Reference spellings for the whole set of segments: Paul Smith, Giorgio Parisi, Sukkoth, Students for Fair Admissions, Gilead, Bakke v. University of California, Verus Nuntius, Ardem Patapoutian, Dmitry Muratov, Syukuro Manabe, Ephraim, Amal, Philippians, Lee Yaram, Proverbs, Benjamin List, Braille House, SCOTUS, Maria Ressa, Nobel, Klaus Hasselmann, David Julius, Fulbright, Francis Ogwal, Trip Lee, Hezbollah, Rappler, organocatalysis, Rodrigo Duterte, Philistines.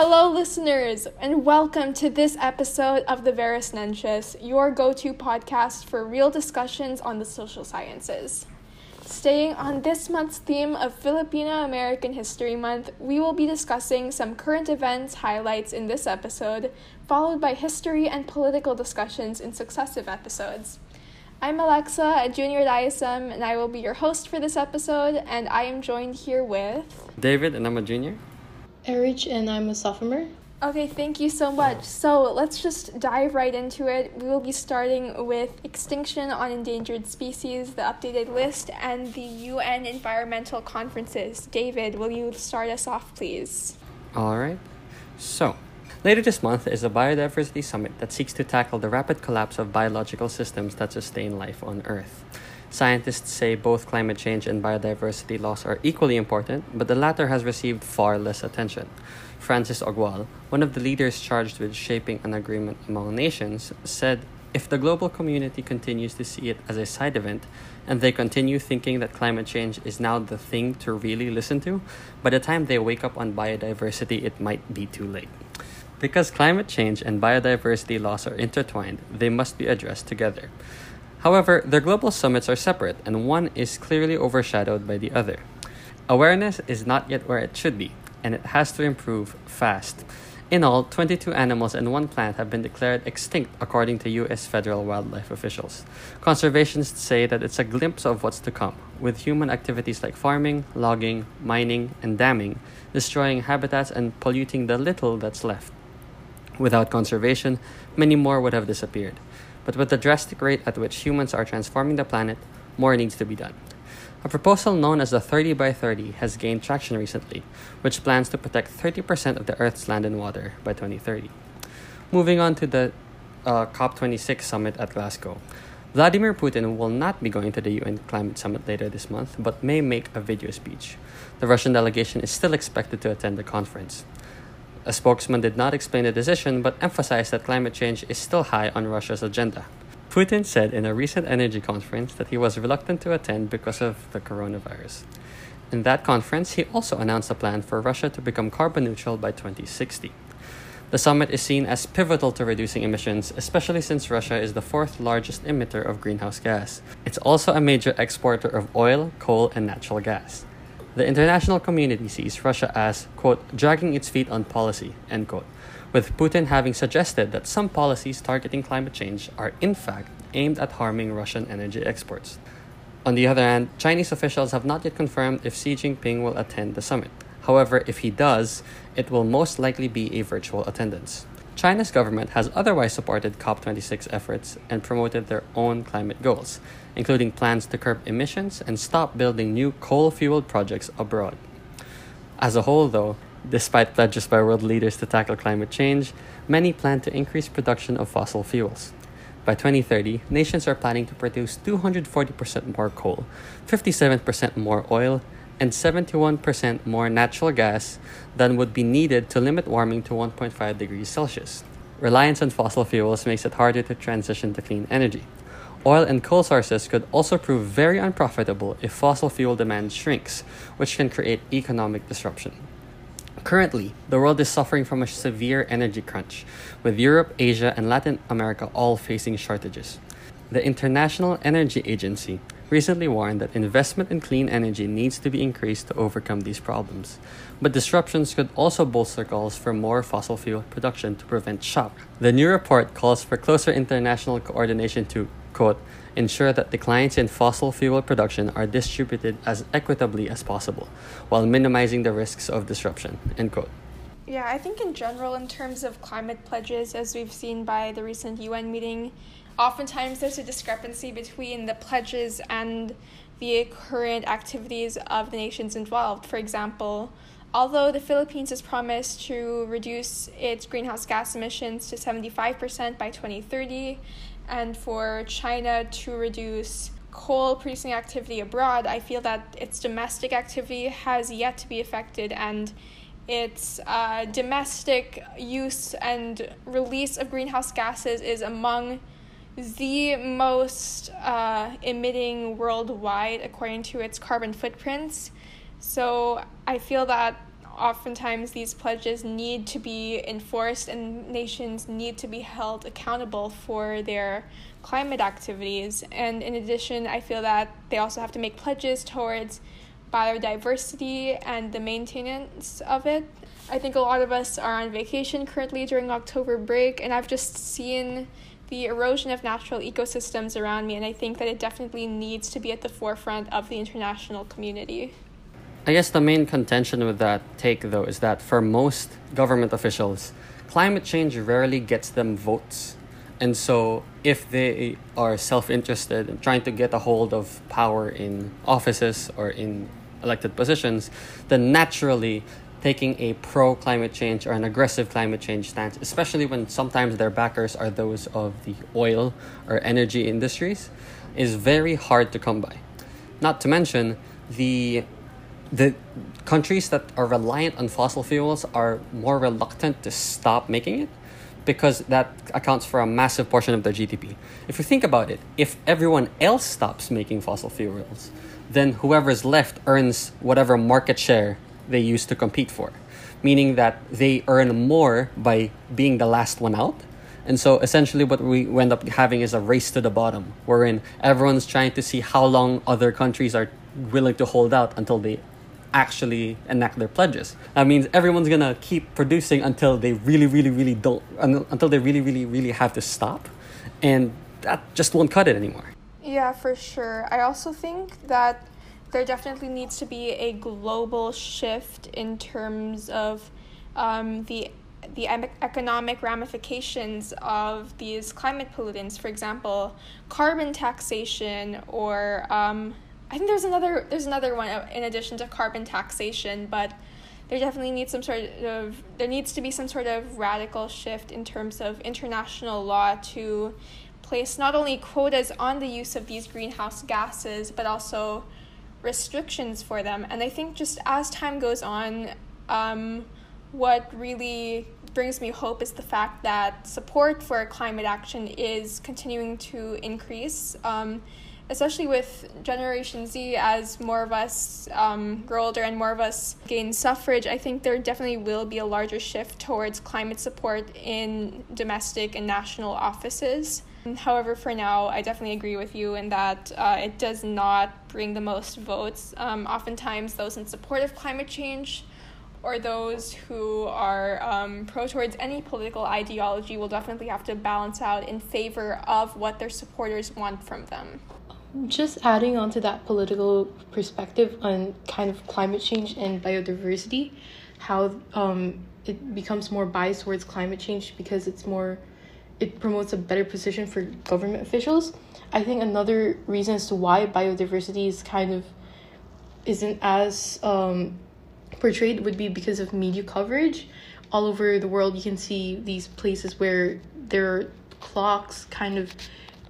Hello, listeners, and welcome to this episode of the Verus Nuntius, your go-to podcast for real discussions on the social sciences. Staying on this month's theme of Filipino-American History Month, we will be discussing some current events highlights in this episode, followed by history and political discussions in successive episodes. I'm Alexa at Junior ISM, and I will be your host for this episode, and I am joined here with... David, and I'm a junior. Erich, and I'm a sophomore. Okay, thank you so much. So let's just dive right into it. We will be starting with extinction on endangered species, the updated list, and the UN environmental conferences. David, will you start us off, please? All right. So, later this month is the Biodiversity Summit that seeks to tackle the rapid collapse of biological systems that sustain life on Earth. Scientists say both climate change and biodiversity loss are equally important, but the latter has received far less attention. Francis Ogwal, one of the leaders charged with shaping an agreement among nations, said, "If the global community continues to see it as a side event, and they continue thinking that climate change is now the thing to really listen to, by the time they wake up on biodiversity, it might be too late." Because climate change and biodiversity loss are intertwined, they must be addressed together. However, their global summits are separate, and one is clearly overshadowed by the other. Awareness is not yet where it should be, and it has to improve fast. In all, 22 animals and one plant have been declared extinct, according to U.S. federal wildlife officials. Conservationists say that it's a glimpse of what's to come, with human activities like farming, logging, mining, and damming, destroying habitats and polluting the little that's left. Without conservation, many more would have disappeared. But with the drastic rate at which humans are transforming the planet, more needs to be done. A proposal known as the 30 by 30 has gained traction recently, which plans to protect 30% of the Earth's land and water by 2030. Moving on to the COP26 summit at Glasgow. Vladimir Putin will not be going to the UN climate summit later this month, but may make a video speech. The Russian delegation is still expected to attend the conference. A spokesman did not explain the decision, but emphasized that climate change is still high on Russia's agenda. Putin said in a recent energy conference that he was reluctant to attend because of the coronavirus. In that conference, he also announced a plan for Russia to become carbon neutral by 2060. The summit is seen as pivotal to reducing emissions, especially since Russia is the fourth largest emitter of greenhouse gas. It's also a major exporter of oil, coal, and natural gas. The international community sees Russia as, quote, dragging its feet on policy, end quote, with Putin having suggested that some policies targeting climate change are in fact aimed at harming Russian energy exports. On the other hand, Chinese officials have not yet confirmed if Xi Jinping will attend the summit. However, if he does, it will most likely be a virtual attendance. China's government has otherwise supported COP26 efforts and promoted their own climate goals, including plans to curb emissions and stop building new coal-fueled projects abroad. As a whole, though, despite pledges by world leaders to tackle climate change, many plan to increase production of fossil fuels. By 2030, nations are planning to produce 240% more coal, 57% more oil, and 71% more natural gas than would be needed to limit warming to 1.5 degrees Celsius. Reliance on fossil fuels makes it harder to transition to clean energy. Oil and coal sources could also prove very unprofitable if fossil fuel demand shrinks, which can create economic disruption. Currently, the world is suffering from a severe energy crunch, with Europe, Asia, and Latin America all facing shortages. The International Energy Agency recently warned that investment in clean energy needs to be increased to overcome these problems, but disruptions could also bolster calls for more fossil fuel production to prevent shock. The new report calls for closer international coordination to, quote, ensure that declines in fossil fuel production are distributed as equitably as possible, while minimizing the risks of disruption, end quote. Yeah, I think in general, in terms of climate pledges, as we've seen by the recent UN meeting, oftentimes there's a discrepancy between the pledges and the current activities of the nations involved. For example, although the Philippines has promised to reduce its greenhouse gas emissions to 75% by 2030, and for China to reduce coal producing activity abroad, I feel that its domestic activity has yet to be affected, and its domestic use and release of greenhouse gases is among the most emitting worldwide according to its carbon footprints. So I feel that oftentimes these pledges need to be enforced and nations need to be held accountable for their climate activities. And in addition, I feel that they also have to make pledges towards biodiversity and the maintenance of it. I think a lot of us are on vacation currently during October break, and I've just seen the erosion of natural ecosystems around me, and I think that it definitely needs to be at the forefront of the international community. I guess the main contention with that take, though, is that for most government officials, climate change rarely gets them votes. And so if they are self-interested and trying to get a hold of power in offices or in elected positions, then naturally taking a pro-climate change or an aggressive climate change stance, especially when sometimes their backers are those of the oil or energy industries, is very hard to come by. Not to mention, the countries that are reliant on fossil fuels are more reluctant to stop making it, because that accounts for a massive portion of their GDP. If you think about it, if everyone else stops making fossil fuels, then whoever's left earns whatever market share they used to compete for, meaning that they earn more by being the last one out. And so essentially what we end up having is a race to the bottom, wherein everyone's trying to see how long other countries are willing to hold out until they actually enact their pledges. That means everyone's gonna keep producing until they really don't, until they really have to stop, and that just won't cut it anymore. Yeah, for sure. I also think that there definitely needs to be a global shift in terms of the economic ramifications of these climate pollutants. For example, carbon taxation, or I think there's another one in addition to carbon taxation, but there needs to be some sort of radical shift in terms of international law to place not only quotas on the use of these greenhouse gases, but also restrictions for them. And I think just as time goes on, what really brings me hope is the fact that support for climate action is continuing to increase, especially with Generation Z. As more of us grow older and more of us gain suffrage, I think there definitely will be a larger shift towards climate support in domestic and national offices. However, for now, I definitely agree with you in that it does not bring the most votes. Oftentimes, those in support of climate change or those who are pro towards any political ideology will definitely have to balance out in favor of what their supporters want from them. Just adding on to that political perspective on kind of climate change and biodiversity, how it becomes more biased towards climate change because it promotes a better position for government officials. I think another reason as to why biodiversity is kind of isn't as portrayed would be because of media coverage. All over the world, you can see these places where there are clocks kind of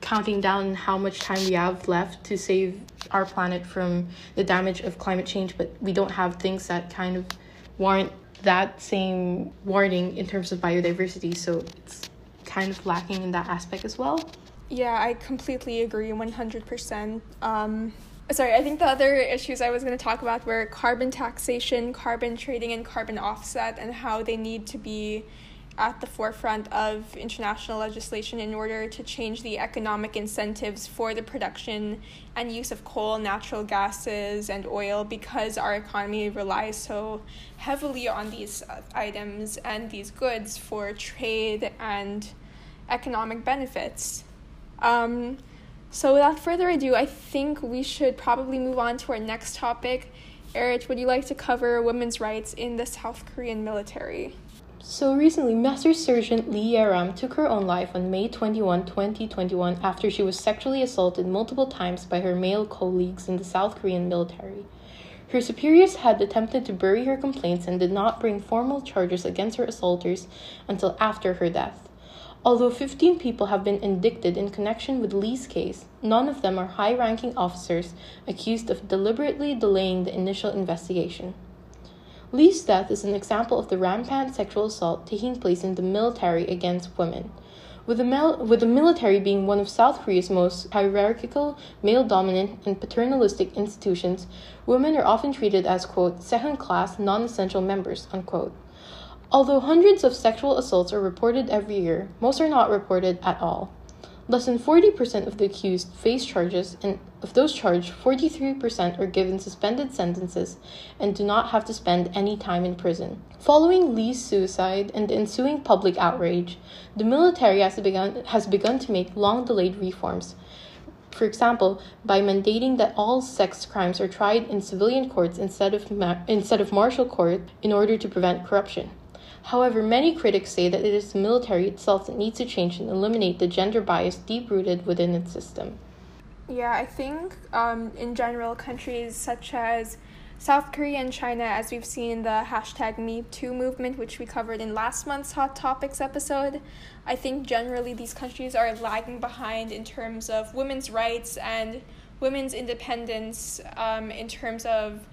counting down how much time we have left to save our planet from the damage of climate change, but we don't have things that kind of warrant that same warning in terms of biodiversity, so it's kind of lacking in that aspect as well. Yeah, I completely agree 100%. I think the other issues I was going to talk about were carbon taxation, carbon trading, and carbon offset, and how they need to be at the forefront of international legislation in order to change the economic incentives for the production and use of coal, natural gases, and oil, because our economy relies so heavily on these items and these goods for trade and economic benefits. So without further ado, I think we should probably move on to our next topic. Erich, would you like to cover women's rights in the South Korean military? So recently, Master Sergeant Lee Yaram took her own life on May 21, 2021, after she was sexually assaulted multiple times by her male colleagues in the South Korean military. Her superiors had attempted to bury her complaints and did not bring formal charges against her assaulters until after her death. Although 15 people have been indicted in connection with Lee's case, none of them are high-ranking officers accused of deliberately delaying the initial investigation. Lee's death is an example of the rampant sexual assault taking place in the military against women. with the military being one of South Korea's most hierarchical, male-dominant, and paternalistic institutions, women are often treated as, quote, second-class, non-essential members, unquote. Although hundreds of sexual assaults are reported every year, most are not reported at all. Less than 40% of the accused face charges, and of those charged, 43% are given suspended sentences and do not have to spend any time in prison. Following Lee's suicide and the ensuing public outrage, the military has begun to make long-delayed reforms. For example, by mandating that all sex crimes are tried in civilian courts instead of martial court in order to prevent corruption. However, many critics say that it is the military itself that needs to change and eliminate the gender bias deep-rooted within its system. Yeah, I think in general, countries such as South Korea and China, as we've seen the #MeToo movement, which we covered in last month's Hot Topics episode, I think generally these countries are lagging behind in terms of women's rights and women's independence in terms of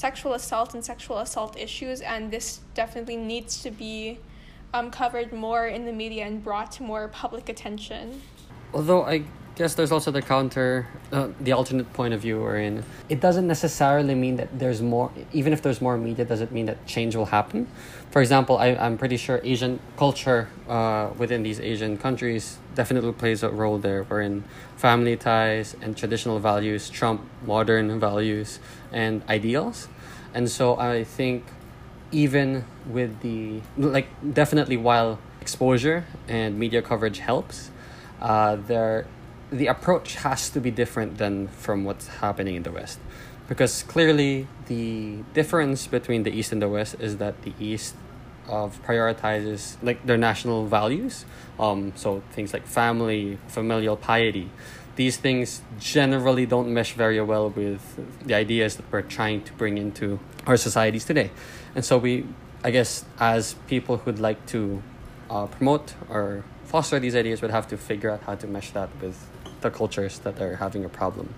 sexual assault and sexual assault issues, and this definitely needs to be covered more in the media and brought to more public attention. Although I guess there's also the counter, the alternate point of view wherein it doesn't necessarily mean that there's more, even if there's more media, doesn't mean that change will happen. For example, I'm pretty sure Asian culture within these Asian countries definitely plays a role there, wherein family ties and traditional values trump modern values and ideals. And so I think even with the, definitely while exposure and media coverage helps, the approach has to be different than from what's happening in the West. Because clearly the difference between the East and the West is that the East prioritizes their national values, so things like family, familial piety. These things generally don't mesh very well with the ideas that we're trying to bring into our societies today. And so we, I guess, as people who'd like to promote or foster these ideas, would have to figure out how to mesh that with the cultures that are having a problem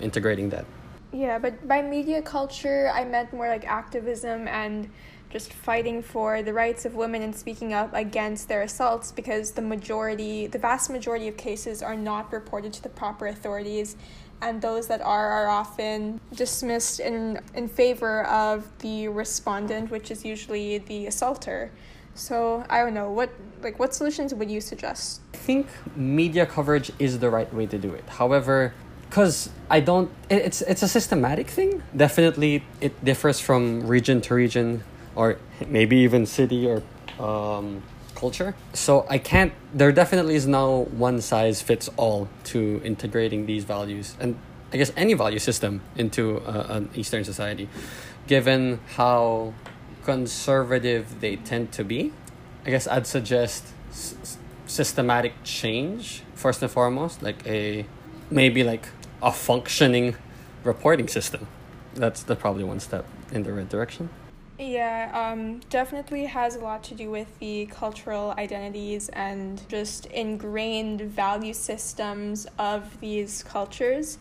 integrating that. Yeah, but by media culture, I meant more activism and just fighting for the rights of women and speaking up against their assaults, because the vast majority of cases are not reported to the proper authorities, and those that are often dismissed in favor of the respondent, which is usually the assaulter. So I don't know, what solutions would you suggest? I think media coverage is the right way to do it. However, because it's a systematic thing. Definitely it differs from region to region, or maybe even city or culture. So there definitely is no one size fits all to integrating these values, and I guess any value system, into an Eastern society, given how conservative they tend to be. I guess I'd suggest systematic change, first and foremost, a functioning reporting system. That's probably one step in the right direction. Yeah, definitely has a lot to do with the cultural identities and just ingrained value systems of these cultures.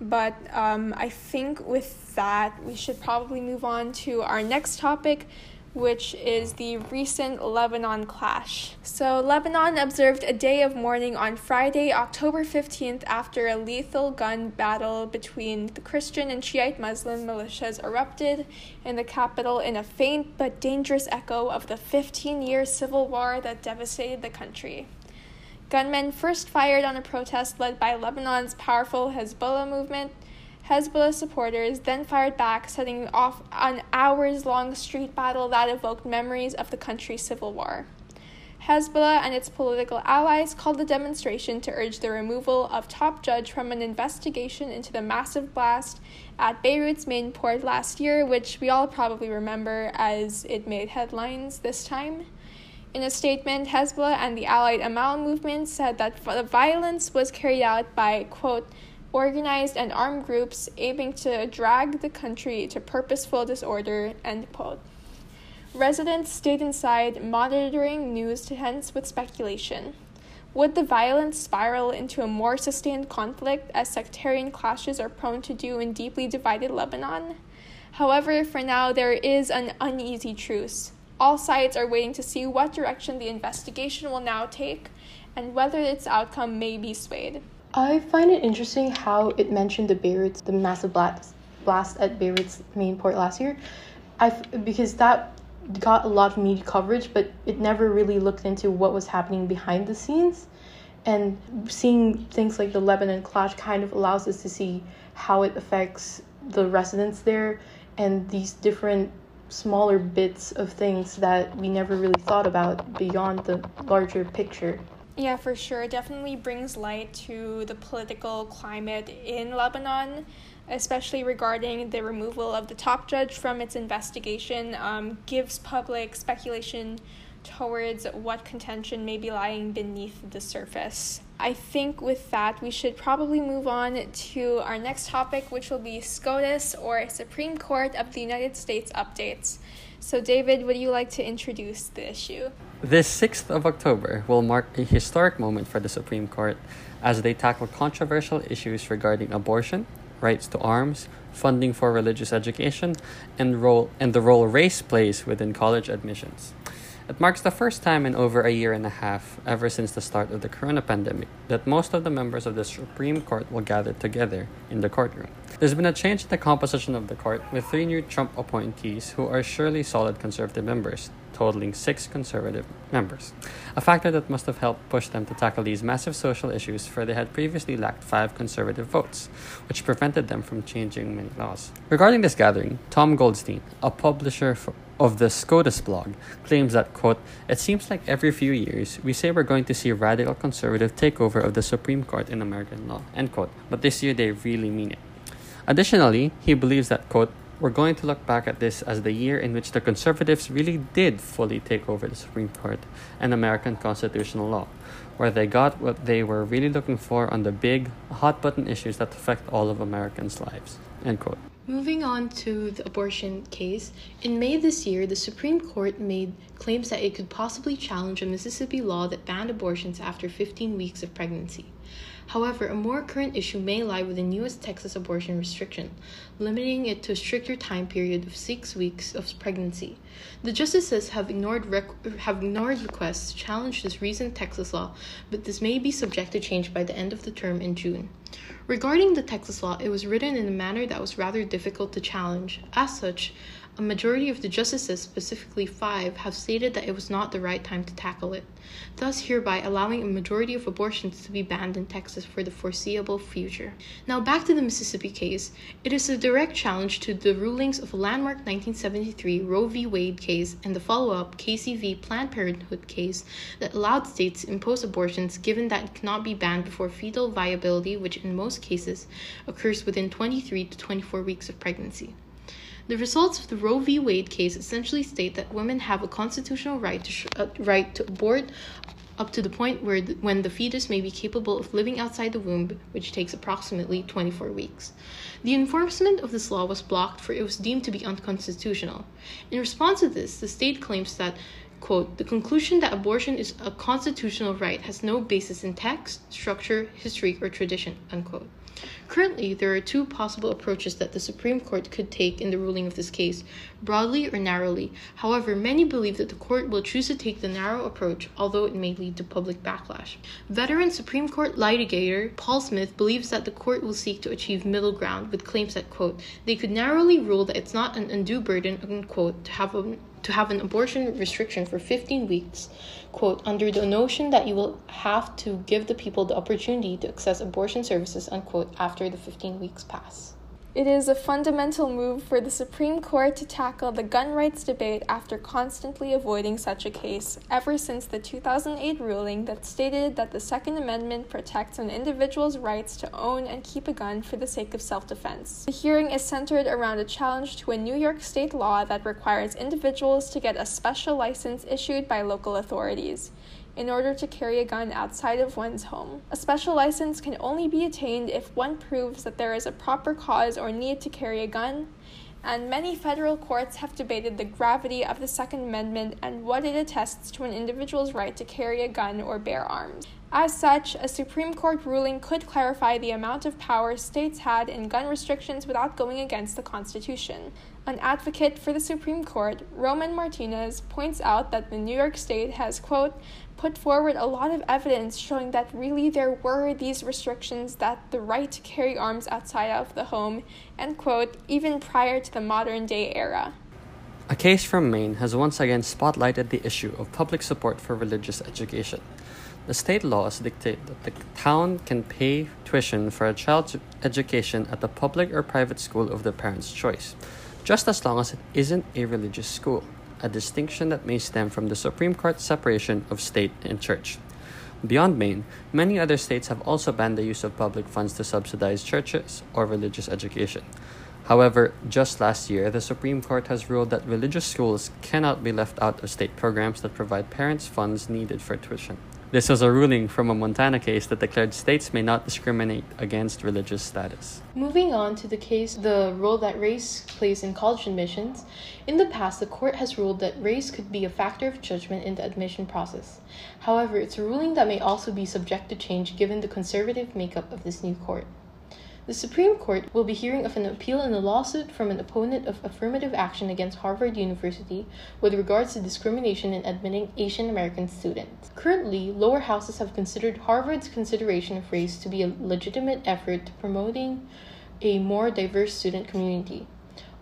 But I think with that, we should probably move on to our next topic, which is the recent Lebanon clash. So Lebanon observed a day of mourning on Friday, October 15th, after a lethal gun battle between the Christian and Shiite Muslim militias erupted in the capital in a faint but dangerous echo of the 15-year civil war that devastated the country. Gunmen first fired on a protest led by Lebanon's powerful Hezbollah movement. Hezbollah supporters then fired back, setting off an hours-long street battle that evoked memories of the country's civil war. Hezbollah and its political allies called the demonstration to urge the removal of top judge from an investigation into the massive blast at Beirut's main port last year, which we all probably remember as it made headlines this time. In a statement, Hezbollah and the allied Amal movement said that the violence was carried out by, quote, organized and armed groups aiming to drag the country to purposeful disorder, end quote. Residents stayed inside, monitoring news tense with speculation. Would the violence spiral into a more sustained conflict, as sectarian clashes are prone to do in deeply divided Lebanon? However, for now, there is an uneasy truce. All sides are waiting to see what direction the investigation will now take and whether its outcome may be swayed. I find it interesting how it mentioned the Beirut, the massive blast at Beirut's main port last year, because that got a lot of media coverage, but it never really looked into what was happening behind the scenes. And seeing things like the Lebanon clash kind of allows us to see how it affects the residents there and these different smaller bits of things that we never really thought about beyond the larger picture. Yeah, for sure. It definitely brings light to the political climate in Lebanon, especially regarding the removal of the top judge from its investigation, gives public speculation towards what contention may be lying beneath the surface. I think with that, we should probably move on to our next topic, which will be SCOTUS, or Supreme Court of the United States updates. So David, would you like to introduce the issue? This 6th of October will mark a historic moment for the Supreme Court as they tackle controversial issues regarding abortion, rights to arms, funding for religious education, and the role race plays within college admissions. It marks the first time in over a year and a half, ever since the start of the corona pandemic, that most of the members of the Supreme Court will gather together in the courtroom. There's been a change in the composition of the court, with 3 new Trump appointees who are surely solid conservative members, totaling 6 conservative members, a factor that must have helped push them to tackle these massive social issues, for they had previously lacked 5 conservative votes, which prevented them from changing many laws. Regarding this gathering, Tom Goldstein, a publisher of the SCOTUS blog, claims that, quote, "It seems like every few years we say we're going to see radical conservative takeover of the Supreme Court in American law," end quote, but this year they really mean it. Additionally, he believes that, quote, "We're going to look back at this as the year in which the conservatives really did fully take over the Supreme Court and American constitutional law, where they got what they were really looking for on the big, hot-button issues that affect all of Americans' lives," end quote. Moving on to the abortion case, in May this year, the Supreme Court made claims that it could possibly challenge a Mississippi law that banned abortions after 15 weeks of pregnancy. However, a more current issue may lie within U.S. Texas abortion restriction, limiting it to a stricter time period of 6 weeks of pregnancy. The justices have ignored requests to challenge this recent Texas law, but this may be subject to change by the end of the term in June. Regarding the Texas law, it was written in a manner that was rather difficult to challenge. As such, a majority of the justices, specifically 5, have stated that it was not the right time to tackle it, thus hereby allowing a majority of abortions to be banned in Texas for the foreseeable future. Now back to the Mississippi case. It is a direct challenge to the rulings of a landmark 1973 Roe v. Wade case and the follow-up Casey v. Planned Parenthood case that allowed states to impose abortions given that it cannot be banned before fetal viability, which in most cases occurs within 23 to 24 weeks of pregnancy. The results of the Roe v. Wade case essentially state that women have a constitutional right to abort up to the point when the fetus may be capable of living outside the womb, which takes approximately 24 weeks. The enforcement of this law was blocked, for it was deemed to be unconstitutional. In response to this, the state claims that, quote, "The conclusion that abortion is a constitutional right has no basis in text, structure, history, or tradition," unquote. Currently, there are 2 possible approaches that the Supreme Court could take in the ruling of this case, broadly or narrowly. However, many believe that the court will choose to take the narrow approach, although it may lead to public backlash. Veteran Supreme Court litigator Paul Smith believes that the court will seek to achieve middle ground with claims that, quote, "They could narrowly rule that it's not an undue burden," unquote, to have an abortion restriction for 15 weeks, quote, "under the notion that you will have to give the people the opportunity to access abortion services," unquote, after the 15 weeks pass. It is a fundamental move for the Supreme Court to tackle the gun rights debate after constantly avoiding such a case ever since the 2008 ruling that stated that the Second Amendment protects an individual's rights to own and keep a gun for the sake of self-defense. The hearing is centered around a challenge to a New York state law that requires individuals to get a special license issued by local authorities in order to carry a gun outside of one's home. A special license can only be attained if one proves that there is a proper cause or need to carry a gun, and many federal courts have debated the gravity of the Second Amendment and what it attests to an individual's right to carry a gun or bear arms. As such, a Supreme Court ruling could clarify the amount of power states had in gun restrictions without going against the Constitution. An advocate for the Supreme Court, Roman Martinez, points out that the New York State has, quote, put forward a lot of evidence showing that really there were these restrictions that the right to carry arms outside of the home, end quote, even prior to the modern-day era. A case from Maine has once again spotlighted the issue of public support for religious education. The state laws dictate that the town can pay tuition for a child's education at the public or private school of the parent's choice, just as long as it isn't a religious school, a distinction that may stem from the Supreme Court's separation of state and church. Beyond Maine, many other states have also banned the use of public funds to subsidize churches or religious education. However, just last year, the Supreme Court has ruled that religious schools cannot be left out of state programs that provide parents funds needed for tuition. This was a ruling from a Montana case that declared states may not discriminate against religious status. Moving on to the case, the role that race plays in college admissions. In the past, the court has ruled that race could be a factor of judgment in the admission process. However, it's a ruling that may also be subject to change given the conservative makeup of this new court. The Supreme Court will be hearing of an appeal in a lawsuit from an opponent of affirmative action against Harvard University with regards to discrimination in admitting Asian American students. Currently, lower houses have considered Harvard's consideration of race to be a legitimate effort to promoting a more diverse student community.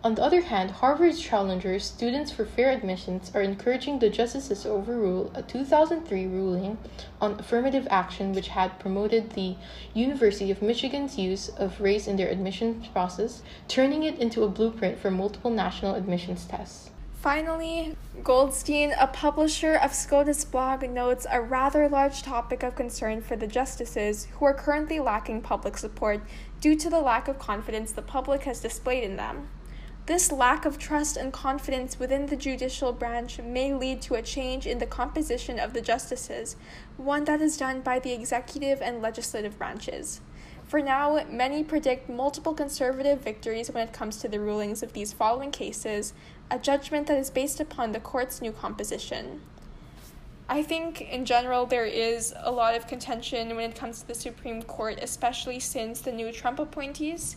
On the other hand, Harvard's challengers, Students for Fair Admissions, are encouraging the justices to overrule a 2003 ruling on affirmative action which had promoted the University of Michigan's use of race in their admissions process, turning it into a blueprint for multiple national admissions tests. Finally, Goldstein, a publisher of SCOTUS blog, notes a rather large topic of concern for the justices who are currently lacking public support due to the lack of confidence the public has displayed in them. This lack of trust and confidence within the judicial branch may lead to a change in the composition of the justices, one that is done by the executive and legislative branches. For now, many predict multiple conservative victories when it comes to the rulings of these following cases, a judgment that is based upon the court's new composition. I think, in general, there is a lot of contention when it comes to the Supreme Court, especially since the new Trump appointees.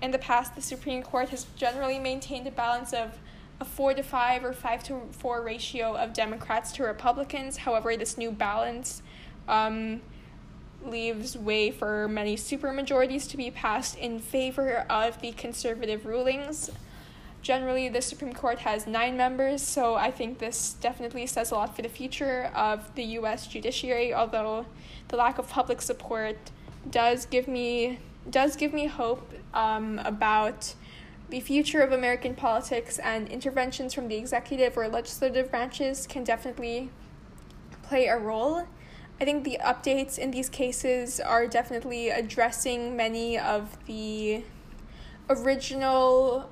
In the past, the Supreme Court has generally maintained a balance of a 4-5 or 5-4 ratio of Democrats to Republicans. However, this new balance leaves way for many supermajorities to be passed in favor of the conservative rulings. Generally, the Supreme Court has 9 members, so I think this definitely says a lot for the future of the U.S. judiciary, although the lack of public support does give me hope about the future of American politics, and interventions from the executive or legislative branches can definitely play a role. I think the updates in these cases are definitely addressing many of the original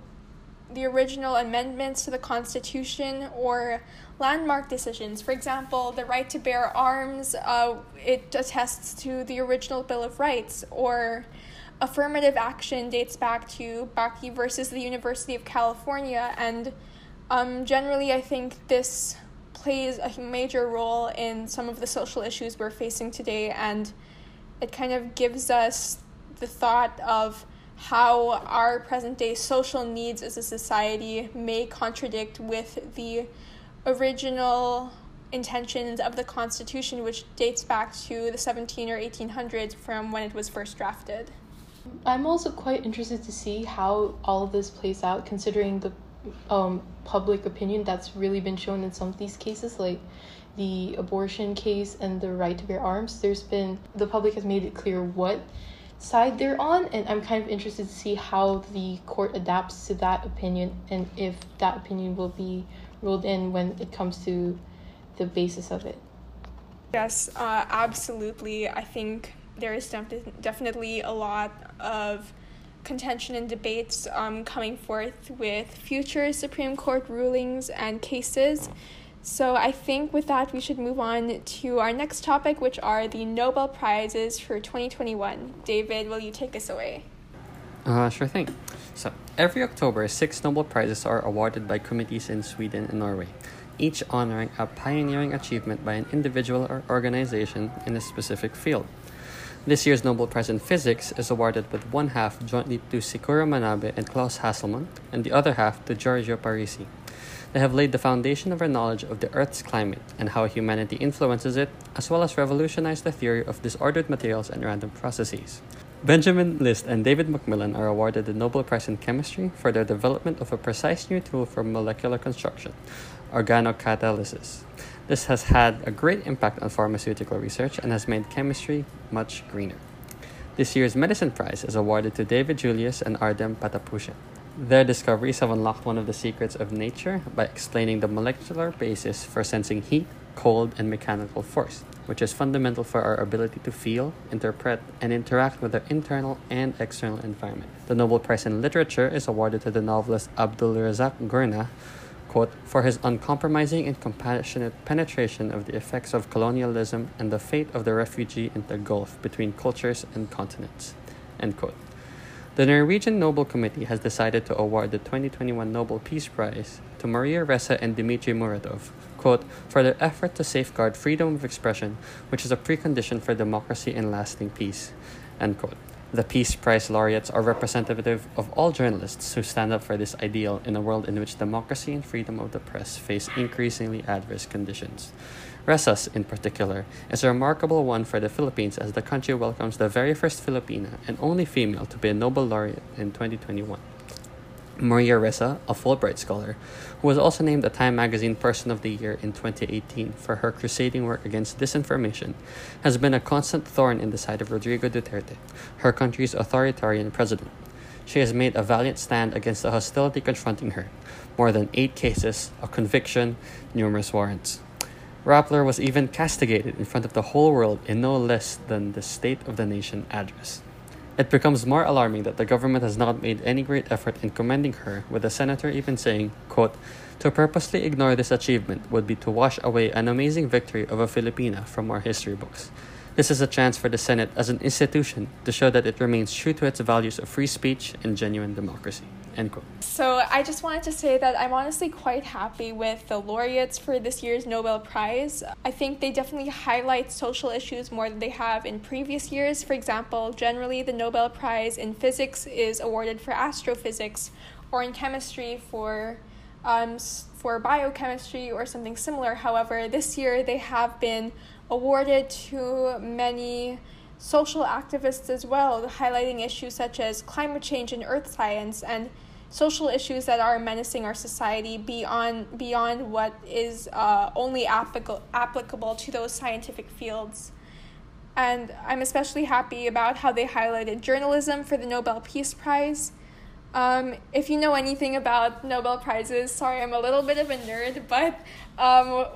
amendments to the Constitution or landmark decisions. For example, the right to bear arms, it attests to the original Bill of Rights, or affirmative action dates back to Bakke versus the University of California, and generally I think this plays a major role in some of the social issues we're facing today, and it kind of gives us the thought of how our present-day social needs as a society may contradict with the original intentions of the Constitution, which dates back to the 1700s or 1800s from when it was first drafted. I'm also quite interested to see how all of this plays out, considering the public opinion that's really been shown in some of these cases, like the abortion case and the right to bear arms. The public has made it clear what side they're on, and I'm kind of interested to see how the court adapts to that opinion and if that opinion will be ruled in when it comes to the basis of it. Yes, absolutely. I think there is definitely a lot of contention and debates coming forth with future Supreme Court rulings and cases. So I think with that, we should move on to our next topic, which are the Nobel Prizes for 2021. David, will you take this away? Sure thing. So Every October, 6 Nobel Prizes are awarded by committees in Sweden and Norway, each honoring a pioneering achievement by an individual or organization in a specific field. This year's Nobel Prize in Physics is awarded with one half jointly to Syukuro Manabe and Klaus Hasselmann, and the other half to Giorgio Parisi. They have laid the foundation of our knowledge of the Earth's climate and how humanity influences it, as well as revolutionized the theory of disordered materials and random processes. Benjamin List and David MacMillan are awarded the Nobel Prize in Chemistry for their development of a precise new tool for molecular construction, organocatalysis. This has had a great impact on pharmaceutical research and has made chemistry much greener. This year's Medicine Prize is awarded to David Julius and Ardem Patapoutian. Their discoveries have unlocked one of the secrets of nature by explaining the molecular basis for sensing heat, cold, and mechanical force, which is fundamental for our ability to feel, interpret, and interact with our internal and external environment. The Nobel Prize in Literature is awarded to the novelist Abdulrazak Gurnah, quote, for his uncompromising and compassionate penetration of the effects of colonialism and the fate of the refugee in the gulf between cultures and continents, end quote. The Norwegian Nobel Committee has decided to award the 2021 Nobel Peace Prize to Maria Ressa and Dmitry Muratov, quote, for their effort to safeguard freedom of expression, which is a precondition for democracy and lasting peace, end quote. The Peace Prize laureates are representative of all journalists who stand up for this ideal in a world in which democracy and freedom of the press face increasingly adverse conditions. Ressa's, in particular, is a remarkable one for the Philippines as the country welcomes the very first Filipina and only female to be a Nobel laureate in 2021. Maria Ressa, a Fulbright scholar, who was also named a Time Magazine Person of the Year in 2018 for her crusading work against disinformation, has been a constant thorn in the side of Rodrigo Duterte, her country's authoritarian president. She has made a valiant stand against the hostility confronting her, more than 8 cases, a conviction, numerous warrants. Rappler was even castigated in front of the whole world in no less than the State of the Nation address. It becomes more alarming that the government has not made any great effort in commending her, with the senator even saying, quote, to purposely ignore this achievement would be to wash away an amazing victory of a Filipina from our history books. This is a chance for the Senate as an institution to show that it remains true to its values of free speech and genuine democracy, end quote. So I just wanted to say that I'm honestly quite happy with the laureates for this year's Nobel Prize. I think they definitely highlight social issues more than they have in previous years. For example, generally the Nobel Prize in Physics is awarded for astrophysics, or in chemistry for biochemistry or something similar. However, this year they have been awarded to many social activists as well, highlighting issues such as climate change and earth science and social issues that are menacing our society beyond what is only applicable to those scientific fields. And I'm especially happy about how they highlighted journalism for the Nobel Peace Prize. If you know anything about Nobel Prizes, sorry, I'm a little bit of a nerd, but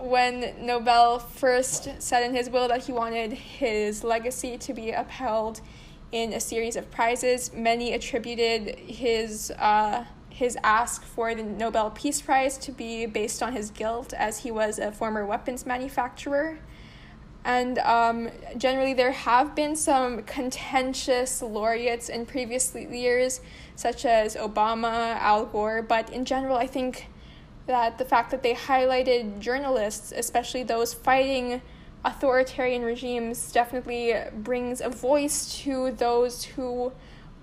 when Nobel first said in his will that he wanted his legacy to be upheld in a series of prizes, many attributed his ask for the Nobel Peace Prize to be based on his guilt, as he was a former weapons manufacturer. And generally there have been some contentious laureates in previous years, such as Obama, Al Gore, but in general I think that the fact that they highlighted journalists, especially those fighting authoritarian regimes, definitely brings a voice to those who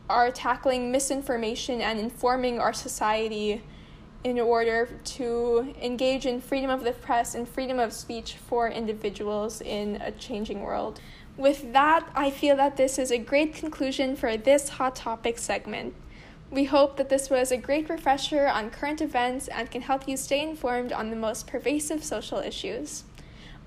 are tackling misinformation and informing our society in order to engage in freedom of the press and freedom of speech for individuals in a changing world. With that, I feel that this is a great conclusion for this Hot Topic segment. We hope that this was a great refresher on current events and can help you stay informed on the most pervasive social issues.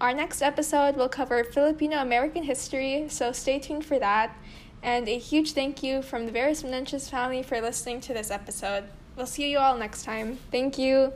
Our next episode will cover Filipino-American history, so stay tuned for that. And a huge thank you from the Verus Nuntius family for listening to this episode. We'll see you all next time. Thank you.